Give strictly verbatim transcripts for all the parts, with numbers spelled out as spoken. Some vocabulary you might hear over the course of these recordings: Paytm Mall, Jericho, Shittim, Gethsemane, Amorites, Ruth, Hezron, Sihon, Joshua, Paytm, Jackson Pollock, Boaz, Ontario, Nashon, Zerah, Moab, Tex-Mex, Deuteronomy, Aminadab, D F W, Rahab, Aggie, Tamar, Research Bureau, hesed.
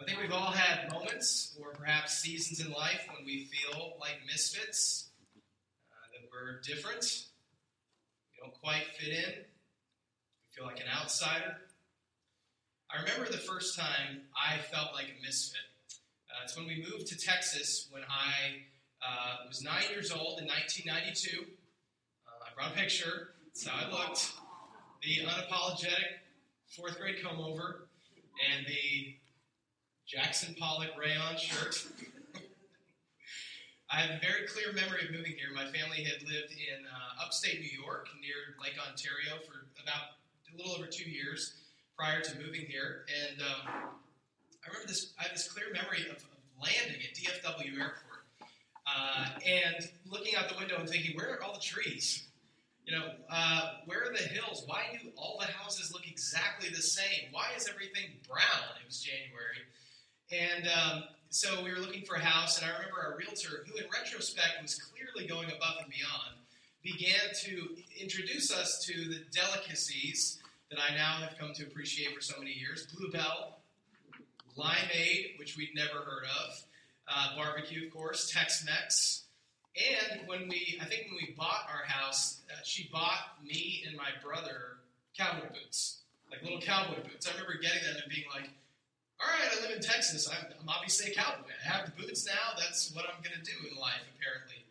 I think we've all had moments or perhaps seasons in life when we feel like misfits, uh, that we're different, we don't quite fit in, we feel like an outsider. I remember the first time I felt like a misfit. Uh, it's when we moved to Texas when I uh, was nine years old in nineteen ninety-two. Uh, I brought a picture. That's how I looked. The unapologetic fourth grade comb over and the Jackson Pollock rayon shirt. I have a very clear memory of moving here. My family had lived in uh, upstate New York near Lake Ontario for about a little over two years prior to moving here. And um, I remember this, I have this clear memory of, of landing at D F W Airport uh, and looking out the window and thinking, where are all the trees? You know, uh, where are the hills? Why do all the houses look exactly the same? Why is everything brown? It was January. And um, so we were looking for a house, and I remember our realtor, who in retrospect was clearly going above and beyond, began to introduce us to the delicacies that I now have come to appreciate for so many years. Bluebell, limeade, which we'd never heard of, uh, barbecue, of course, Tex-Mex. And when we, I think when we bought our house, uh, she bought me and my brother cowboy boots, like little cowboy boots. I remember getting them and being like, all right, I live in Texas. I'm, I'm obviously a cowboy. I have the boots now. That's what I'm going to do in life, apparently.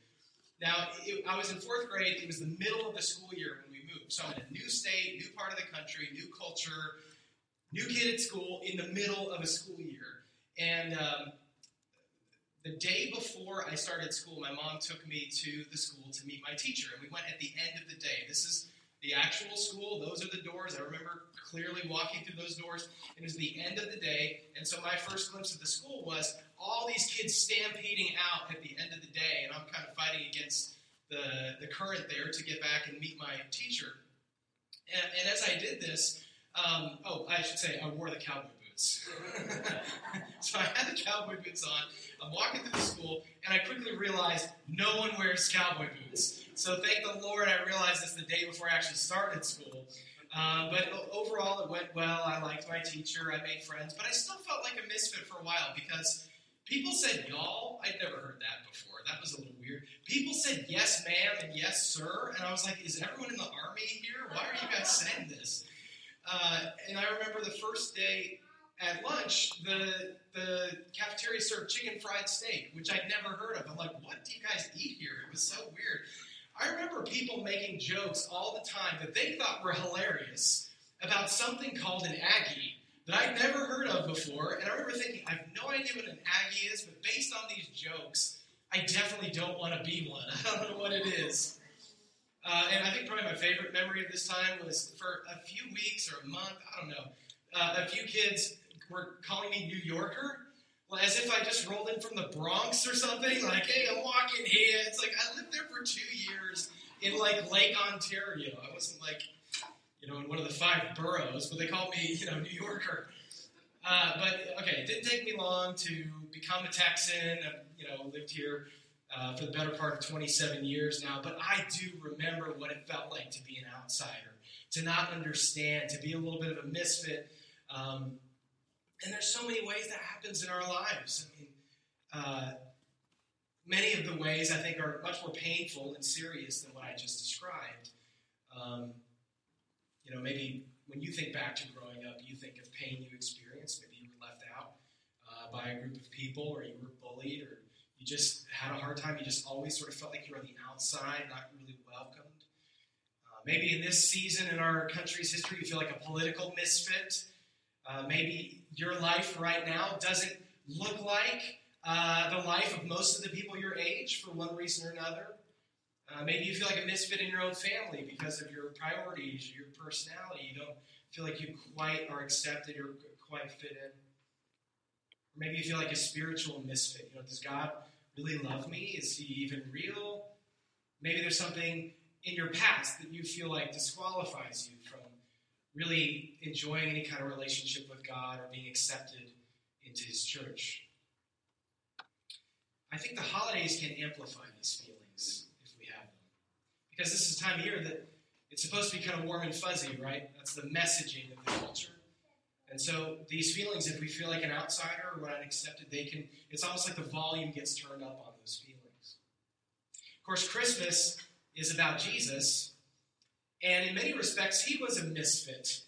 Now, it, I was in fourth grade. It was the middle of the school year when we moved. So I'm in a new state, new part of the country, new culture, new kid at school in the middle of a school year. And um, the day before I started school, my mom took me to the school to meet my teacher, and we went at the end of the day. This is the actual school. Those are the doors. I remember clearly walking through those doors. It was the end of the day, and so my first glimpse of the school was all these kids stampeding out at the end of the day, and I'm kind of fighting against the, the current there to get back and meet my teacher. And, and as I did this, um, oh, I should say I wore the cowboy boots. So I had the cowboy boots on. I'm walking through the school, and I quickly realized no one wears cowboy boots. So thank the Lord I realized this the day before I actually started school. Uh, but overall, it went well. I liked my teacher. I made friends. But I still felt like a misfit for a while because people said, y'all. I'd never heard that before. That was a little weird. People said, yes, ma'am, and yes, sir. And I was like, is everyone in the Army here? Why are you guys saying this? Uh, and I remember the first day at lunch, the the cafeteria served chicken fried steak, which I'd never heard of. I'm like, what do you guys eat here? It was so weird. I remember people making jokes all the time that they thought were hilarious about something called an Aggie that I'd never heard of before. And I remember thinking, I have no idea what an Aggie is, but based on these jokes, I definitely don't want to be one. I don't know what it is. Uh, and I think probably my favorite memory of this time was for a few weeks or a month, I don't know, uh, a few kids were calling me New Yorker, as if I just rolled in from the Bronx or something, like, hey, I'm walking here. It's like, I lived there for two years in, like, Lake Ontario. I wasn't, like, you know, in one of the five boroughs, but they called me, you know, New Yorker. Uh, but, okay, it didn't take me long to become a Texan. I've, you know, lived here uh, for the better part of twenty-seven years now, but I do remember what it felt like to be an outsider, to not understand, to be a little bit of a misfit. Um And there's so many ways that happens in our lives. I mean, uh, many of the ways I think are much more painful and serious than what I just described. Um, you know, maybe when you think back to growing up, you think of pain you experienced. Maybe you were left out uh, by a group of people, or you were bullied, or you just had a hard time. You just always sort of felt like you were on the outside, not really welcomed. Uh, maybe in this season in our country's history, you feel like a political misfit. Uh, maybe your life right now doesn't look like uh, the life of most of the people your age for one reason or another. Uh, maybe you feel like a misfit in your own family because of your priorities, your personality. You don't feel like you quite are accepted or quite fit in. Or maybe you feel like a spiritual misfit. You know, does God really love me? Is he even real? Maybe there's something in your past that you feel like disqualifies you from really enjoying any kind of relationship with God or being accepted into his church. I think the holidays can amplify these feelings if we have them. Because this is the time of year that it's supposed to be kind of warm and fuzzy, right? That's the messaging of the culture. And so these feelings, if we feel like an outsider or we're not accepted, they can, it's almost like the volume gets turned up on those feelings. Of course, Christmas is about Jesus, and in many respects, he was a misfit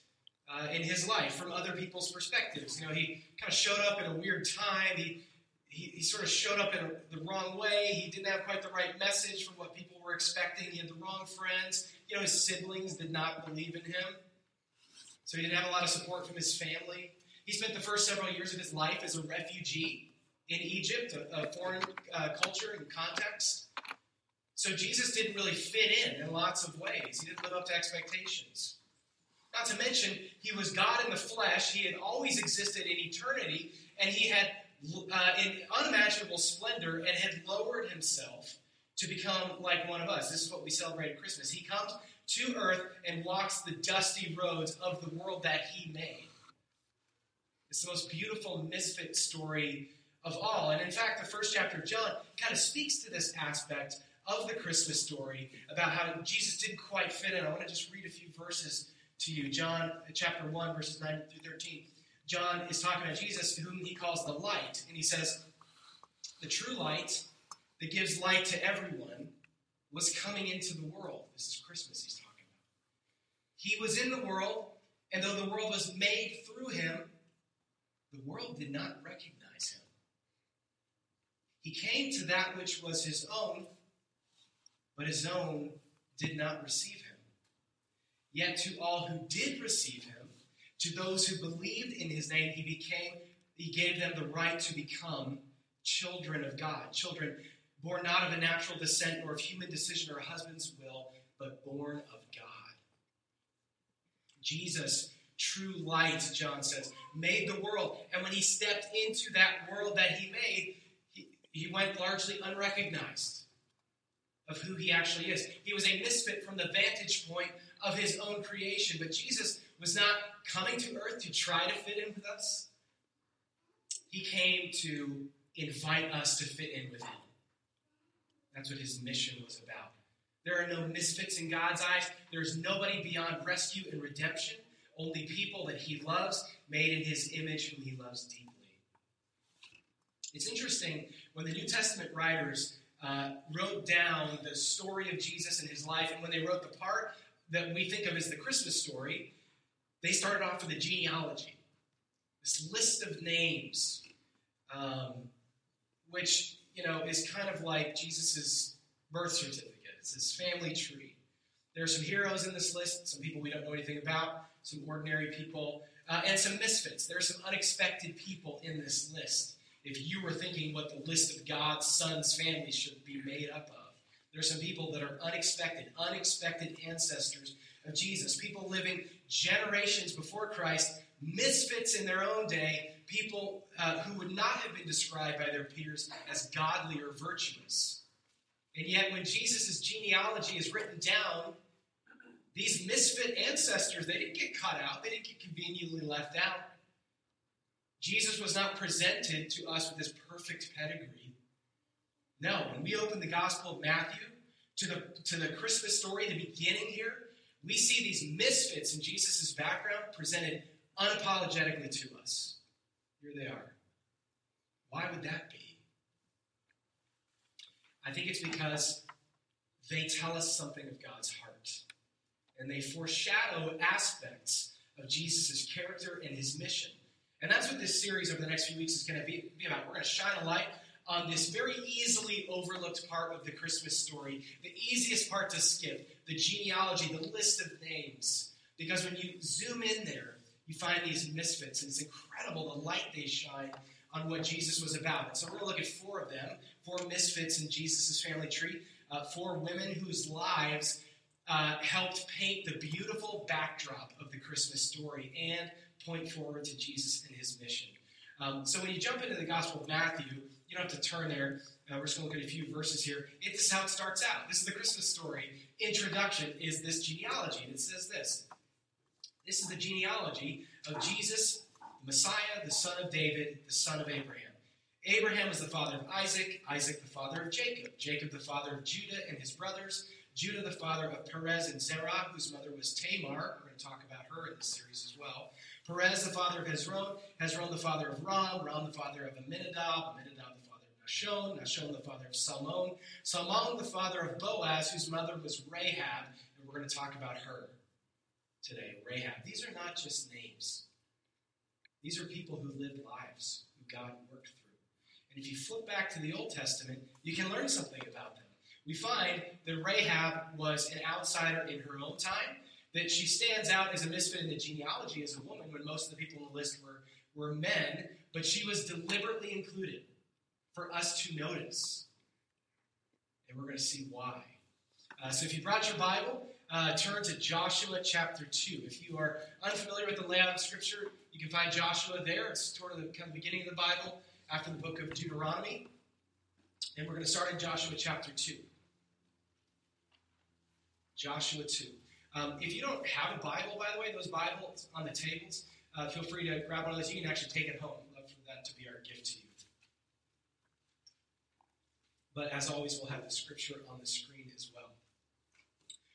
uh, in his life from other people's perspectives. You know, he kind of showed up in a weird time. He he, he sort of showed up in a, the wrong way. He didn't have quite the right message for what people were expecting. He had the wrong friends. You know, his siblings did not believe in him. So he didn't have a lot of support from his family. He spent the first several years of his life as a refugee in Egypt, a, a foreign uh, culture and context. So Jesus didn't really fit in in lots of ways. He didn't live up to expectations. Not to mention, he was God in the flesh. He had always existed in eternity, and he had uh, in unimaginable splendor and had lowered himself to become like one of us. This is what we celebrate at Christmas. He comes to earth and walks the dusty roads of the world that he made. It's the most beautiful misfit story of all. And in fact, the first chapter of John kind of speaks to this aspect of the Christmas story about how Jesus didn't quite fit in. I want to just read a few verses to you. John chapter one, verses nine through thirteen. John is talking about Jesus, whom he calls the light. And he says, the true light that gives light to everyone was coming into the world. This is Christmas he's talking about. He was in the world, and though the world was made through him, the world did not recognize him. He came to that which was his own, but his own did not receive him. Yet to all who did receive him, to those who believed in his name, he became, he gave them the right to become children of God. Children born not of a natural descent nor of human decision or a husband's will, but born of God. Jesus, true light, John says, made the world. And when he stepped into that world that he made, he, he went largely unrecognized of who he actually is. He was a misfit from the vantage point of his own creation, but Jesus was not coming to earth to try to fit in with us. He came to invite us to fit in with him. That's what his mission was about. There are no misfits in God's eyes. There's nobody beyond rescue and redemption, only people that he loves, made in his image, whom he loves deeply. It's interesting, when the New Testament writers Uh, wrote down the story of Jesus and his life, and when they wrote the part that we think of as the Christmas story, they started off with a genealogy, this list of names, um, which, you know, is kind of like Jesus's birth certificate. It's his family tree. There are some heroes in this list, some people we don't know anything about, some ordinary people, uh, and some misfits. There are some unexpected people in this list. If you were thinking what the list of God's Son's family should be made up of, there are some people that are unexpected, unexpected ancestors of Jesus, people living generations before Christ, misfits in their own day, people uh, who would not have been described by their peers as godly or virtuous. And yet when Jesus' genealogy is written down, these misfit ancestors, they didn't get cut out. They didn't get conveniently left out. Jesus was not presented to us with this perfect pedigree. No, when we open the Gospel of Matthew to the, to the Christmas story, the beginning here, we see these misfits in Jesus' background presented unapologetically to us. Here they are. Why would that be? I think it's because they tell us something of God's heart, and they foreshadow aspects of Jesus' character and his mission. And that's what this series over the next few weeks is going to be about. We're going to shine a light on this very easily overlooked part of the Christmas story, the easiest part to skip, the genealogy, the list of names. Because when you zoom in there, you find these misfits, and it's incredible the light they shine on what Jesus was about. And so we're going to look at four of them, four misfits in Jesus' family tree, uh, four women whose lives uh, helped paint the beautiful backdrop of the Christmas story and point forward to Jesus and his mission. Um, so when you jump into the Gospel of Matthew, you don't have to turn there. Uh, we're just going to look at a few verses here. It, this is how it starts out. This is the Christmas story. Introduction is this genealogy, and it says this. This is the genealogy of Jesus, the Messiah, the son of David, the son of Abraham. Abraham was the father of Isaac, Isaac the father of Jacob, Jacob the father of Judah and his brothers, Judah the father of Perez and Zerah, whose mother was Tamar. We're going to talk about her in this series as well. Perez, the father of Hezron, Hezron, the father of Ram, Ram, the father of Aminadab, Aminadab, the father of Nashon, Nashon, the father of Salmon, Salmon, the father of Boaz, whose mother was Rahab, and we're going to talk about her today, Rahab. These are not just names. These are people who lived lives, who God worked through. And if you flip back to the Old Testament, you can learn something about them. We find that Rahab was an outsider in her own time, that she stands out as a misfit in the genealogy as a woman when most of the people on the list were, were men, but she was deliberately included for us to notice. And we're going to see why. Uh, so if you brought your Bible, uh, turn to Joshua chapter two. If you are unfamiliar with the layout of Scripture, you can find Joshua there. It's toward the kind of beginning of the Bible, after the book of Deuteronomy. And we're going to start in Joshua chapter two. Joshua two. Um, if you don't have a Bible, by the way, those Bibles on the tables, uh, feel free to grab one of those. You can actually take it home. We'd love for that to be our gift to you. But as always, we'll have the scripture on the screen as well.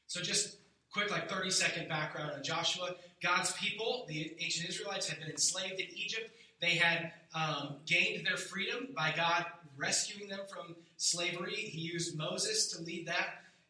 So just quick, like thirty-second background on Joshua. God's people, the ancient Israelites, had been enslaved in Egypt. They had um, gained their freedom by God rescuing them from slavery. He used Moses to lead that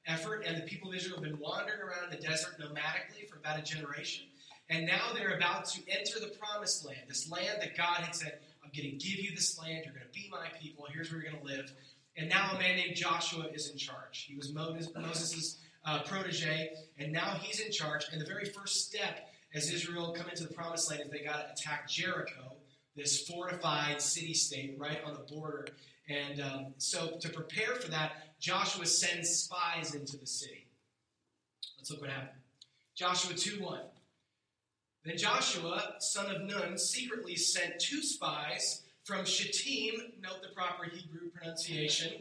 effort, and the people of Israel have been wandering around the desert nomadically for about a generation, and now they're about to enter the promised land, this land that God had said, I'm going to give you this land, you're going to be my people, here's where you're going to live. And now a man named Joshua is in charge. He was Moses' uh, protege, and now he's in charge, and the very first step as Israel come into the promised land is they got to attack Jericho, this fortified city-state right on the border. And um, so to prepare for that, Joshua sends spies into the city. Let's look what happened. Joshua two one. Then Joshua, son of Nun, secretly sent two spies from Shittim, note the proper Hebrew pronunciation,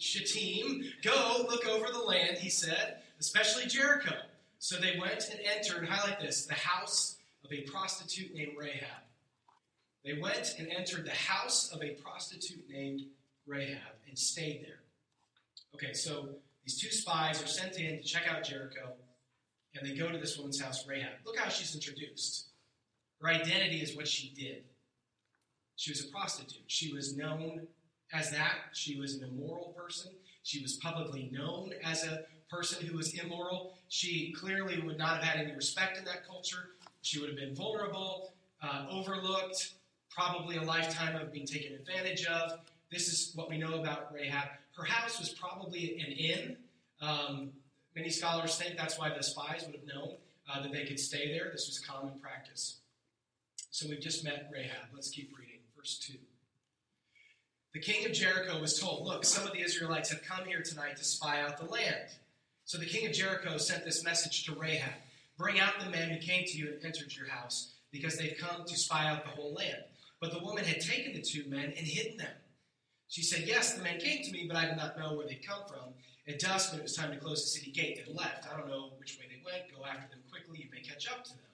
Shittim, go look over the land, he said, especially Jericho. So they went and entered, highlight this, the house of a prostitute named Rahab. They went and entered the house of a prostitute named Rahab and stayed there. Okay, so these two spies are sent in to check out Jericho, and they go to this woman's house, Rahab. Look how she's introduced. Her identity is what she did. She was a prostitute. She was known as that. She was an immoral person. She was publicly known as a person who was immoral. She clearly would not have had any respect in that culture. She would have been vulnerable, uh, overlooked, probably a lifetime of being taken advantage of. This is what we know about Rahab. Her house was probably an inn. Um, many scholars think that's why the spies would have known uh, that they could stay there. This was common practice. So we've just met Rahab. Let's keep reading. Verse two. The king of Jericho was told, look, some of the Israelites have come here tonight to spy out the land. So the king of Jericho sent this message to Rahab. Bring out the men who came to you and entered your house, because they've come to spy out the whole land. But the woman had taken the two men and hidden them. She said, yes, the men came to me, but I did not know where they'd come from. At dusk, when it was time to close the city gate, they left. I don't know which way they went. Go after them quickly. You may catch up to them.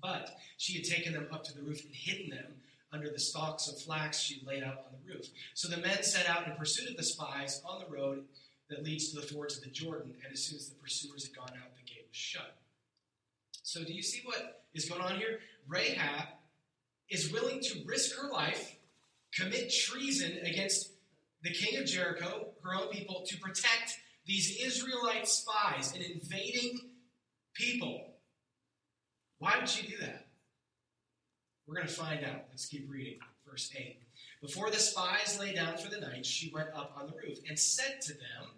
But she had taken them up to the roof and hidden them under the stalks of flax she laid out on the roof. So the men set out in pursuit of the spies on the road that leads to the fords of the Jordan. And as soon as the pursuers had gone out, the gate was shut. So do you see what is going on here? Rahab is willing to risk her life, commit treason against the king of Jericho, her own people, to protect these Israelite spies, an invading people. Why would she do that? We're going to find out. Let's keep reading. Verse eight. Before the spies lay down for the night, she went up on the roof and said to them,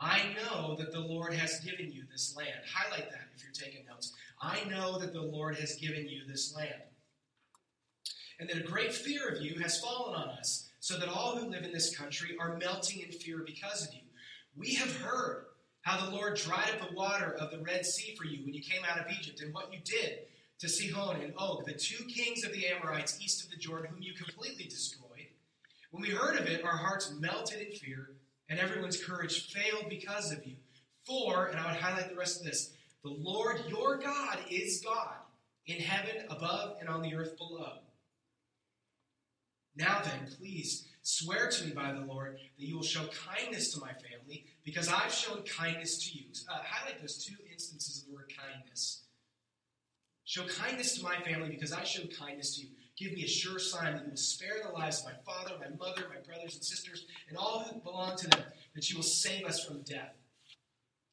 I know that the Lord has given you this land. Highlight that if you're taking notes. I know that the Lord has given you this land, and that a great fear of you has fallen on us, so that all who live in this country are melting in fear because of you. We have heard how the Lord dried up the water of the Red Sea for you when you came out of Egypt, and what you did to Sihon and Og, the two kings of the Amorites east of the Jordan, whom you completely destroyed. When we heard of it, our hearts melted in fear, and everyone's courage failed because of you. For, and I would highlight the rest of this, the Lord your God is God, in heaven above and on the earth below. Now then, please swear to me by the Lord that you will show kindness to my family, because I've shown kindness to you. Uh, highlight those two instances of the word kindness. Show kindness to my family because I showed kindness to you. Give me a sure sign that you will spare the lives of my father, my mother, my brothers and sisters, and all who belong to them, that you will save us from death.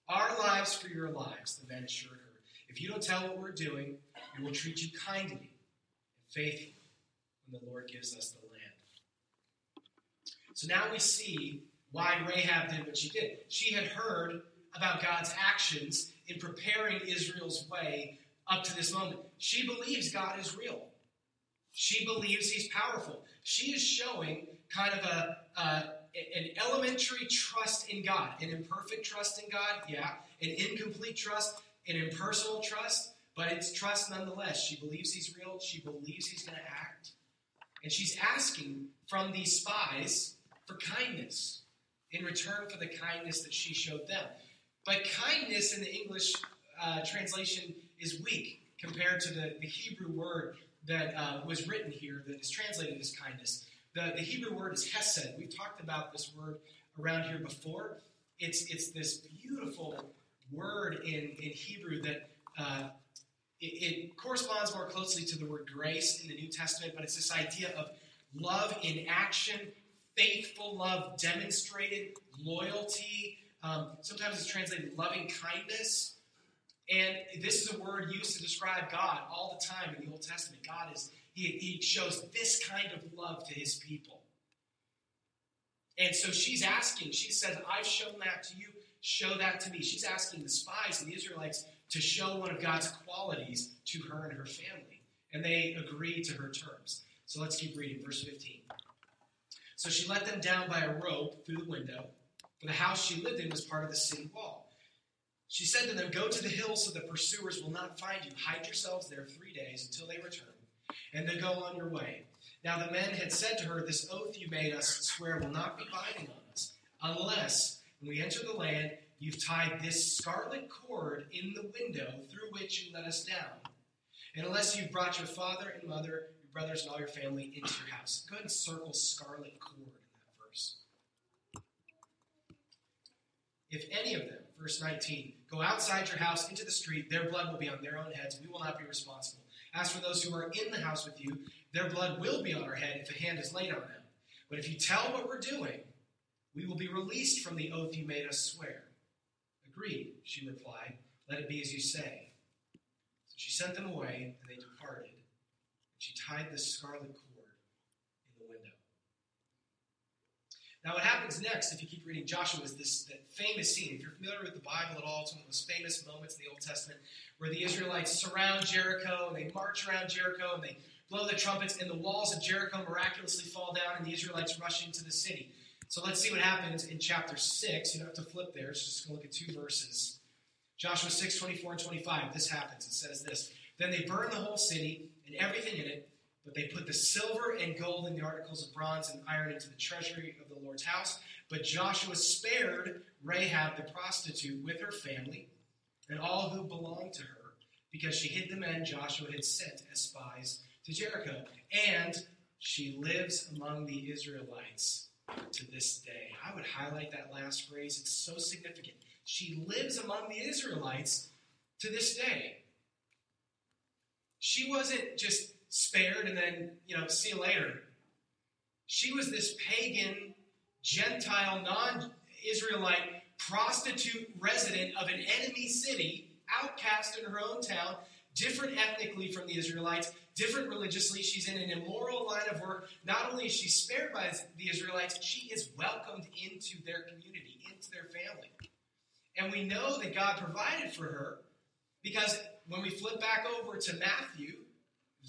Our lives for your lives, the men assured her. If you don't tell what we're doing, we will treat you kindly and faithfully when the Lord gives us the land. So now we see why Rahab did what she did. She had heard about God's actions in preparing Israel's way up to this moment. She believes God is real. She believes he's powerful. She is showing kind of a, a an elementary trust in God, an imperfect trust in God, yeah, an incomplete trust, an impersonal trust, but it's trust nonetheless. She believes he's real. She believes he's going to act. And she's asking from these spies for kindness in return for the kindness that she showed them. But kindness in the English uh, translation is weak compared to the, the Hebrew word that uh, was written here that is translated as kindness. The, the Hebrew word is hesed. We've talked about this word around here before. It's it's this beautiful word in, in Hebrew that uh, it, it corresponds more closely to the word grace in the New Testament, but it's this idea of love in action, faithful love demonstrated, loyalty. Um, sometimes it's translated loving kindness. And this is a word used to describe God all the time in the Old Testament. God is, he, he shows this kind of love to his people. And so she's asking, she says, I've shown that to you, show that to me. She's asking the spies and the Israelites to show one of God's qualities to her and her family. And they agree to her terms. So let's keep reading, verse fifteen. So she let them down by a rope through the window, for the house she lived in was part of the city wall. She said to them, go to the hills so the pursuers will not find you. Hide yourselves there three days until they return, and then go on your way. Now the men had said to her, this oath you made us swear will not be binding on us, unless when we enter the land, you've tied this scarlet cord in the window through which you let us down, and unless you've brought your father and mother, your brothers and all your family into your house. Go ahead and circle scarlet cord in that verse. If any of them, verse nineteen, go outside your house into the street, their blood will be on their own heads. We will not be responsible. As for those who are in the house with you, their blood will be on our head if a hand is laid on them. But if you tell what we're doing, we will be released from the oath you made us swear. Agreed, she replied. Let it be as you say. So she sent them away, and they departed. And she tied the scarlet cord in the window. Now what happens next, if you keep reading Joshua, is this that famous scene. If you're familiar with the Bible at all, it's one of the most famous moments in the Old Testament where the Israelites surround Jericho, and they march around Jericho, and they blow the trumpets, and the walls of Jericho miraculously fall down, and the Israelites rush into the city. So let's see what happens in chapter six. You don't have to flip there. It's just going to look at two verses. Joshua six, twenty-four and twenty-five. This happens. It says this. Then they burn the whole city and everything in it, but they put the silver and gold and the articles of bronze and iron into the treasury of the Lord's house. But Joshua spared Rahab the prostitute with her family and all who belonged to her, because she hid the men Joshua had sent as spies to Jericho. And she lives among the Israelites to this day. I would highlight that last phrase. It's so significant. She lives among the Israelites to this day. She wasn't just spared and then, you know, see you later. She was this pagan, Gentile, non-Israelite prostitute resident of an enemy city, outcast in her own town, different ethnically from the Israelites, different religiously. She's in an immoral line of work. Not only is she spared by the Israelites, she is welcomed into their community, into their family. And we know that God provided for her because when we flip back over to Matthew,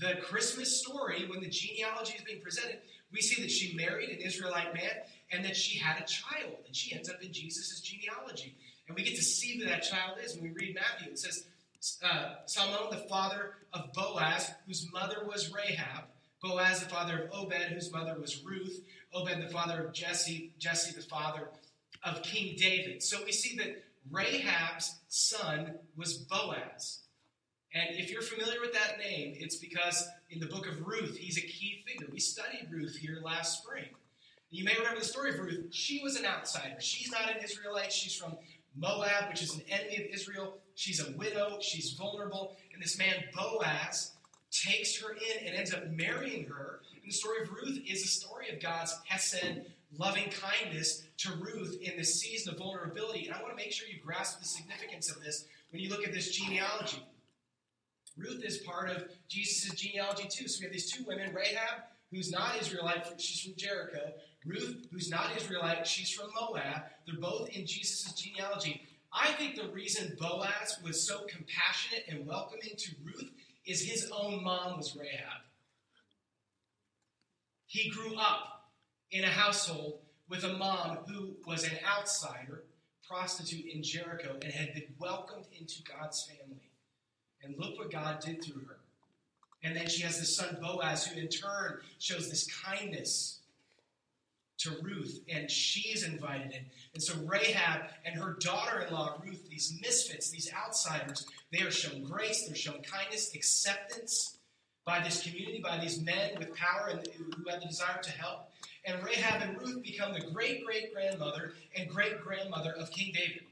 the Christmas story, when the genealogy is being presented, we see that she married an Israelite man and that she had a child. And she ends up in Jesus' genealogy. And we get to see who that child is. When we read Matthew, it says, uh, Salmon, the father of Boaz, whose mother was Rahab. Boaz, the father of Obed, whose mother was Ruth. Obed, the father of Jesse. Jesse, the father of King David. So we see that Rahab's son was Boaz. And if you're familiar with that name, it's because in the book of Ruth, he's a key figure. We studied Ruth here last spring. You may remember the story of Ruth. She was an outsider. She's not an Israelite. She's from Moab, which is an enemy of Israel. She's a widow. She's vulnerable. And this man, Boaz, takes her in and ends up marrying her. And the story of Ruth is a story of God's hesed, loving kindness to Ruth in this season of vulnerability. And I want to make sure you grasp the significance of this when you look at this genealogy. Ruth is part of Jesus' genealogy too. So we have these two women, Rahab, who's not Israelite, she's from Jericho. Ruth, who's not Israelite, she's from Moab. They're both in Jesus' genealogy. I think the reason Boaz was so compassionate and welcoming to Ruth is his own mom was Rahab. He grew up in a household with a mom who was an outsider, prostitute in Jericho, and had been welcomed into God's family. And look what God did through her. And then she has this son, Boaz, who in turn shows this kindness to Ruth, and she's invited in. And so Rahab and her daughter-in-law, Ruth, these misfits, these outsiders, they are shown grace, they're shown kindness, acceptance by this community, by these men with power and who have the desire to help. And Rahab and Ruth become the great-great-grandmother and great-grandmother of King David,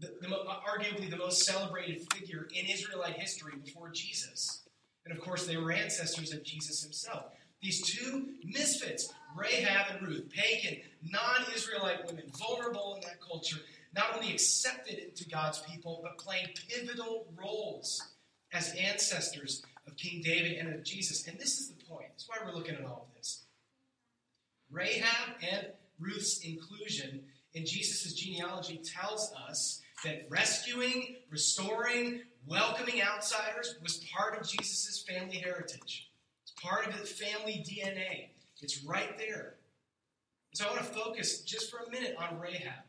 the, the, arguably the most celebrated figure in Israelite history before Jesus. And, of course, they were ancestors of Jesus himself. These two misfits, Rahab and Ruth, pagan, non-Israelite women, vulnerable in that culture, not only accepted into God's people, but playing pivotal roles as ancestors of King David and of Jesus. And this is the point. That's why we're looking at all of this. Rahab and Ruth's inclusion in Jesus' genealogy tells us that rescuing, restoring, welcoming outsiders was part of Jesus' family heritage. It's part of the family D N A. It's right there. So I want to focus just for a minute on Rahab,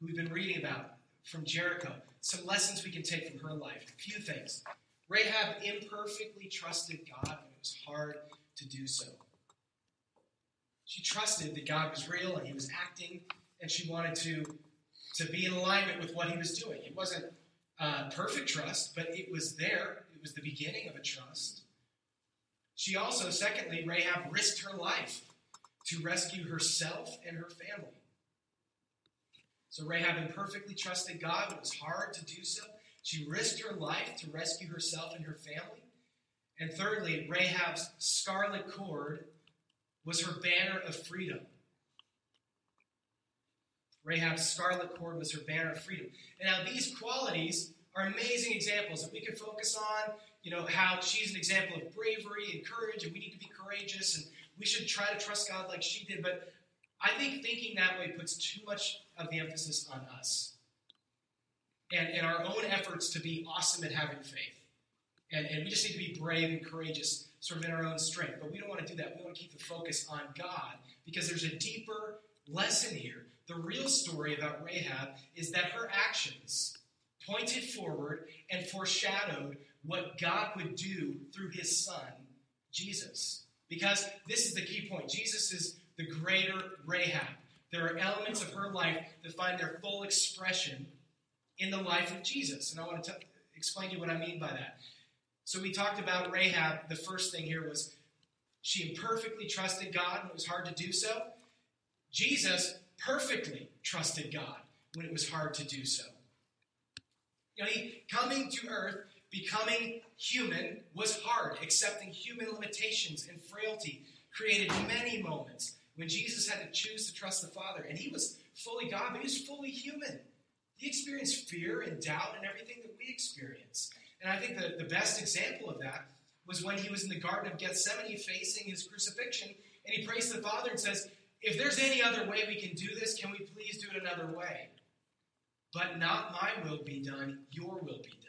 who we've been reading about from Jericho. Some lessons we can take from her life. A few things. Rahab imperfectly trusted God when it was hard to do so. She trusted that God was real and he was acting, and she wanted to, to be in alignment with what he was doing. It wasn't uh, perfect trust, but it was there. It was the beginning of a trust. She also, secondly, Rahab risked her life to rescue herself and her family. So Rahab imperfectly trusted God, but it was hard to do so. She risked her life to rescue herself and her family. And thirdly, Rahab's scarlet cord was her banner of freedom. Rahab's scarlet cord was her banner of freedom. And now these qualities are amazing examples that we could focus on. You know, how she's an example of bravery and courage, and we need to be courageous, and we should try to trust God like she did. But I think thinking that way puts too much of the emphasis on us and, and our own efforts to be awesome at having faith. And, and we just need to be brave and courageous, sort of in our own strength. But we don't want to do that. We want to keep the focus on God, because there's a deeper lesson here. The real story about Rahab is that her actions pointed forward and foreshadowed what God would do through his son, Jesus. Because this is the key point. Jesus is the greater Rahab. There are elements of her life that find their full expression in the life of Jesus. And I want to t- explain to you what I mean by that. So we talked about Rahab. The first thing here was she imperfectly trusted God when it was hard to do so. Jesus perfectly trusted God when it was hard to do so. You know, he coming to earth, becoming human was hard. Accepting human limitations and frailty created many moments when Jesus had to choose to trust the Father. And he was fully God, but he was fully human. He experienced fear and doubt and everything that we experience. And I think that the best example of that was when he was in the Garden of Gethsemane facing his crucifixion, and he prays to the Father and says, if there's any other way we can do this, can we please do it another way? But not my will be done, your will be done.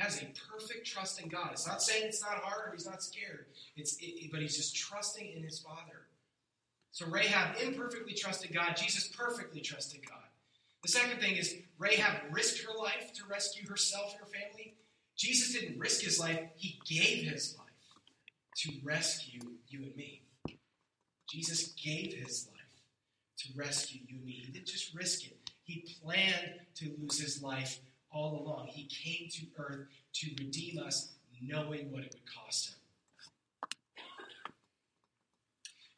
That is a perfect trust in God. It's not saying it's not hard or he's not scared, it's it, but he's just trusting in his Father. So Rahab imperfectly trusted God. Jesus perfectly trusted God. The second thing is Rahab risked her life to rescue herself and her family. Jesus didn't risk his life. He gave his life to rescue you and me. Jesus gave his life to rescue you and me. He didn't just risk it. He planned to lose his life all along. He came to earth to redeem us, knowing what it would cost him.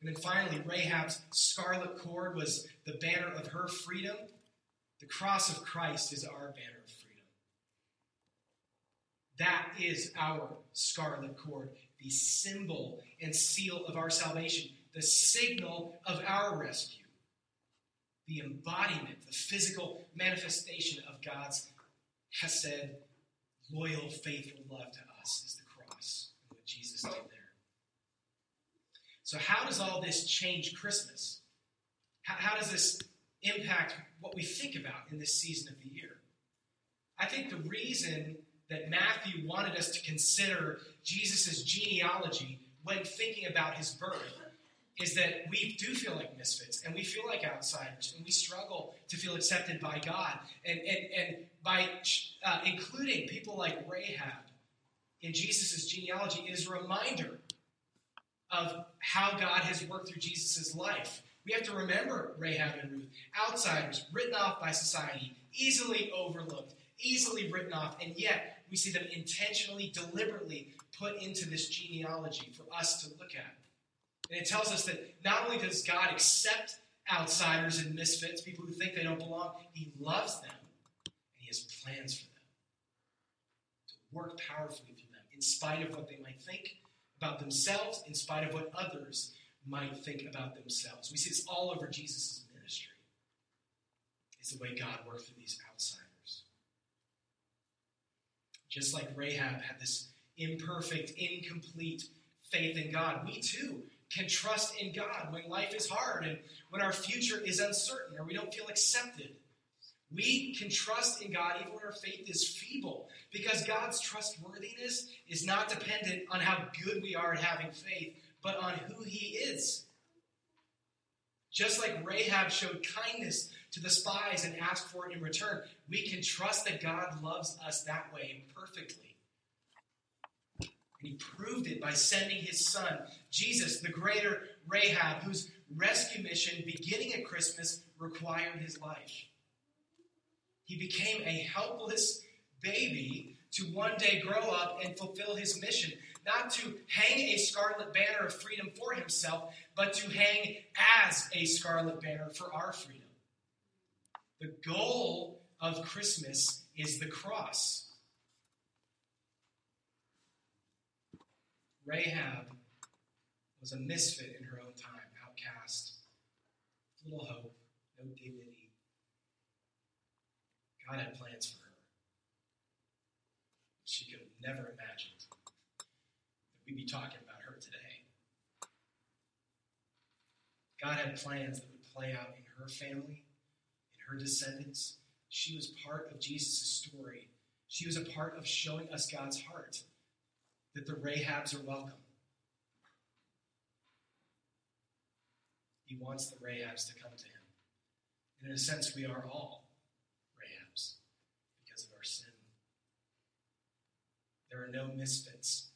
And then finally, Rahab's scarlet cord was the banner of her freedom. The cross of Christ is our banner of freedom. That is our scarlet cord, the symbol and seal of our salvation, the signal of our rescue, the embodiment, the physical manifestation of God's hesed, loyal, faithful love to us is the cross and what Jesus did there. So how does all this change Christmas? How, how does this impact what we think about in this season of the year? I think the reason that Matthew wanted us to consider Jesus' genealogy when thinking about his birth is that we do feel like misfits, and we feel like outsiders, and we struggle to feel accepted by God. And, and, and by uh, including people like Rahab in Jesus' genealogy is a reminder of how God has worked through Jesus' life. We have to remember Rahab and Ruth, outsiders, written off by society, easily overlooked, easily written off, and yet we see them intentionally, deliberately put into this genealogy for us to look at. And it tells us that not only does God accept outsiders and misfits, people who think they don't belong, he loves them, and he has plans for them to work powerfully through them, in spite of what they might think about themselves, in spite of what others might think about themselves. We see this all over Jesus' ministry. It's the way God worked through these outsiders. Just like Rahab had this imperfect, incomplete faith in God, we too can trust in God when life is hard and when our future is uncertain or we don't feel accepted. We can trust in God even when our faith is feeble, because God's trustworthiness is not dependent on how good we are at having faith, but on who he is. Just like Rahab showed kindness to the spies and asked for it in return, we can trust that God loves us that way perfectly. And he proved it by sending his son, Jesus, the greater Rahab, whose rescue mission beginning at Christmas required his life. He became a helpless baby to one day grow up and fulfill his mission, not to hang a scarlet banner of freedom for himself, but to hang as a scarlet banner for our freedom. The goal of Christmas is the cross. Rahab was a misfit in her own time, outcast, little hope, no dignity. God had plans for her. She could have never imagined that we'd be talking about her today. God had plans that would play out in her family, in her descendants. She was part of Jesus' story. She was a part of showing us God's heart, that the Rahabs are welcome. He wants the Rahabs to come to him. And in a sense, we are all Rahabs because of our sin. There are no misfits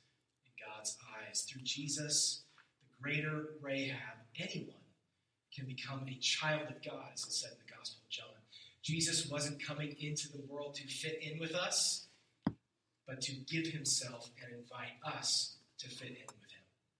in God's eyes. Through Jesus, the greater Rahab, anyone can become a child of God, as it said in the Gospel of John. Jesus wasn't coming into the world to fit in with us, but to give himself and invite us to fit in with him.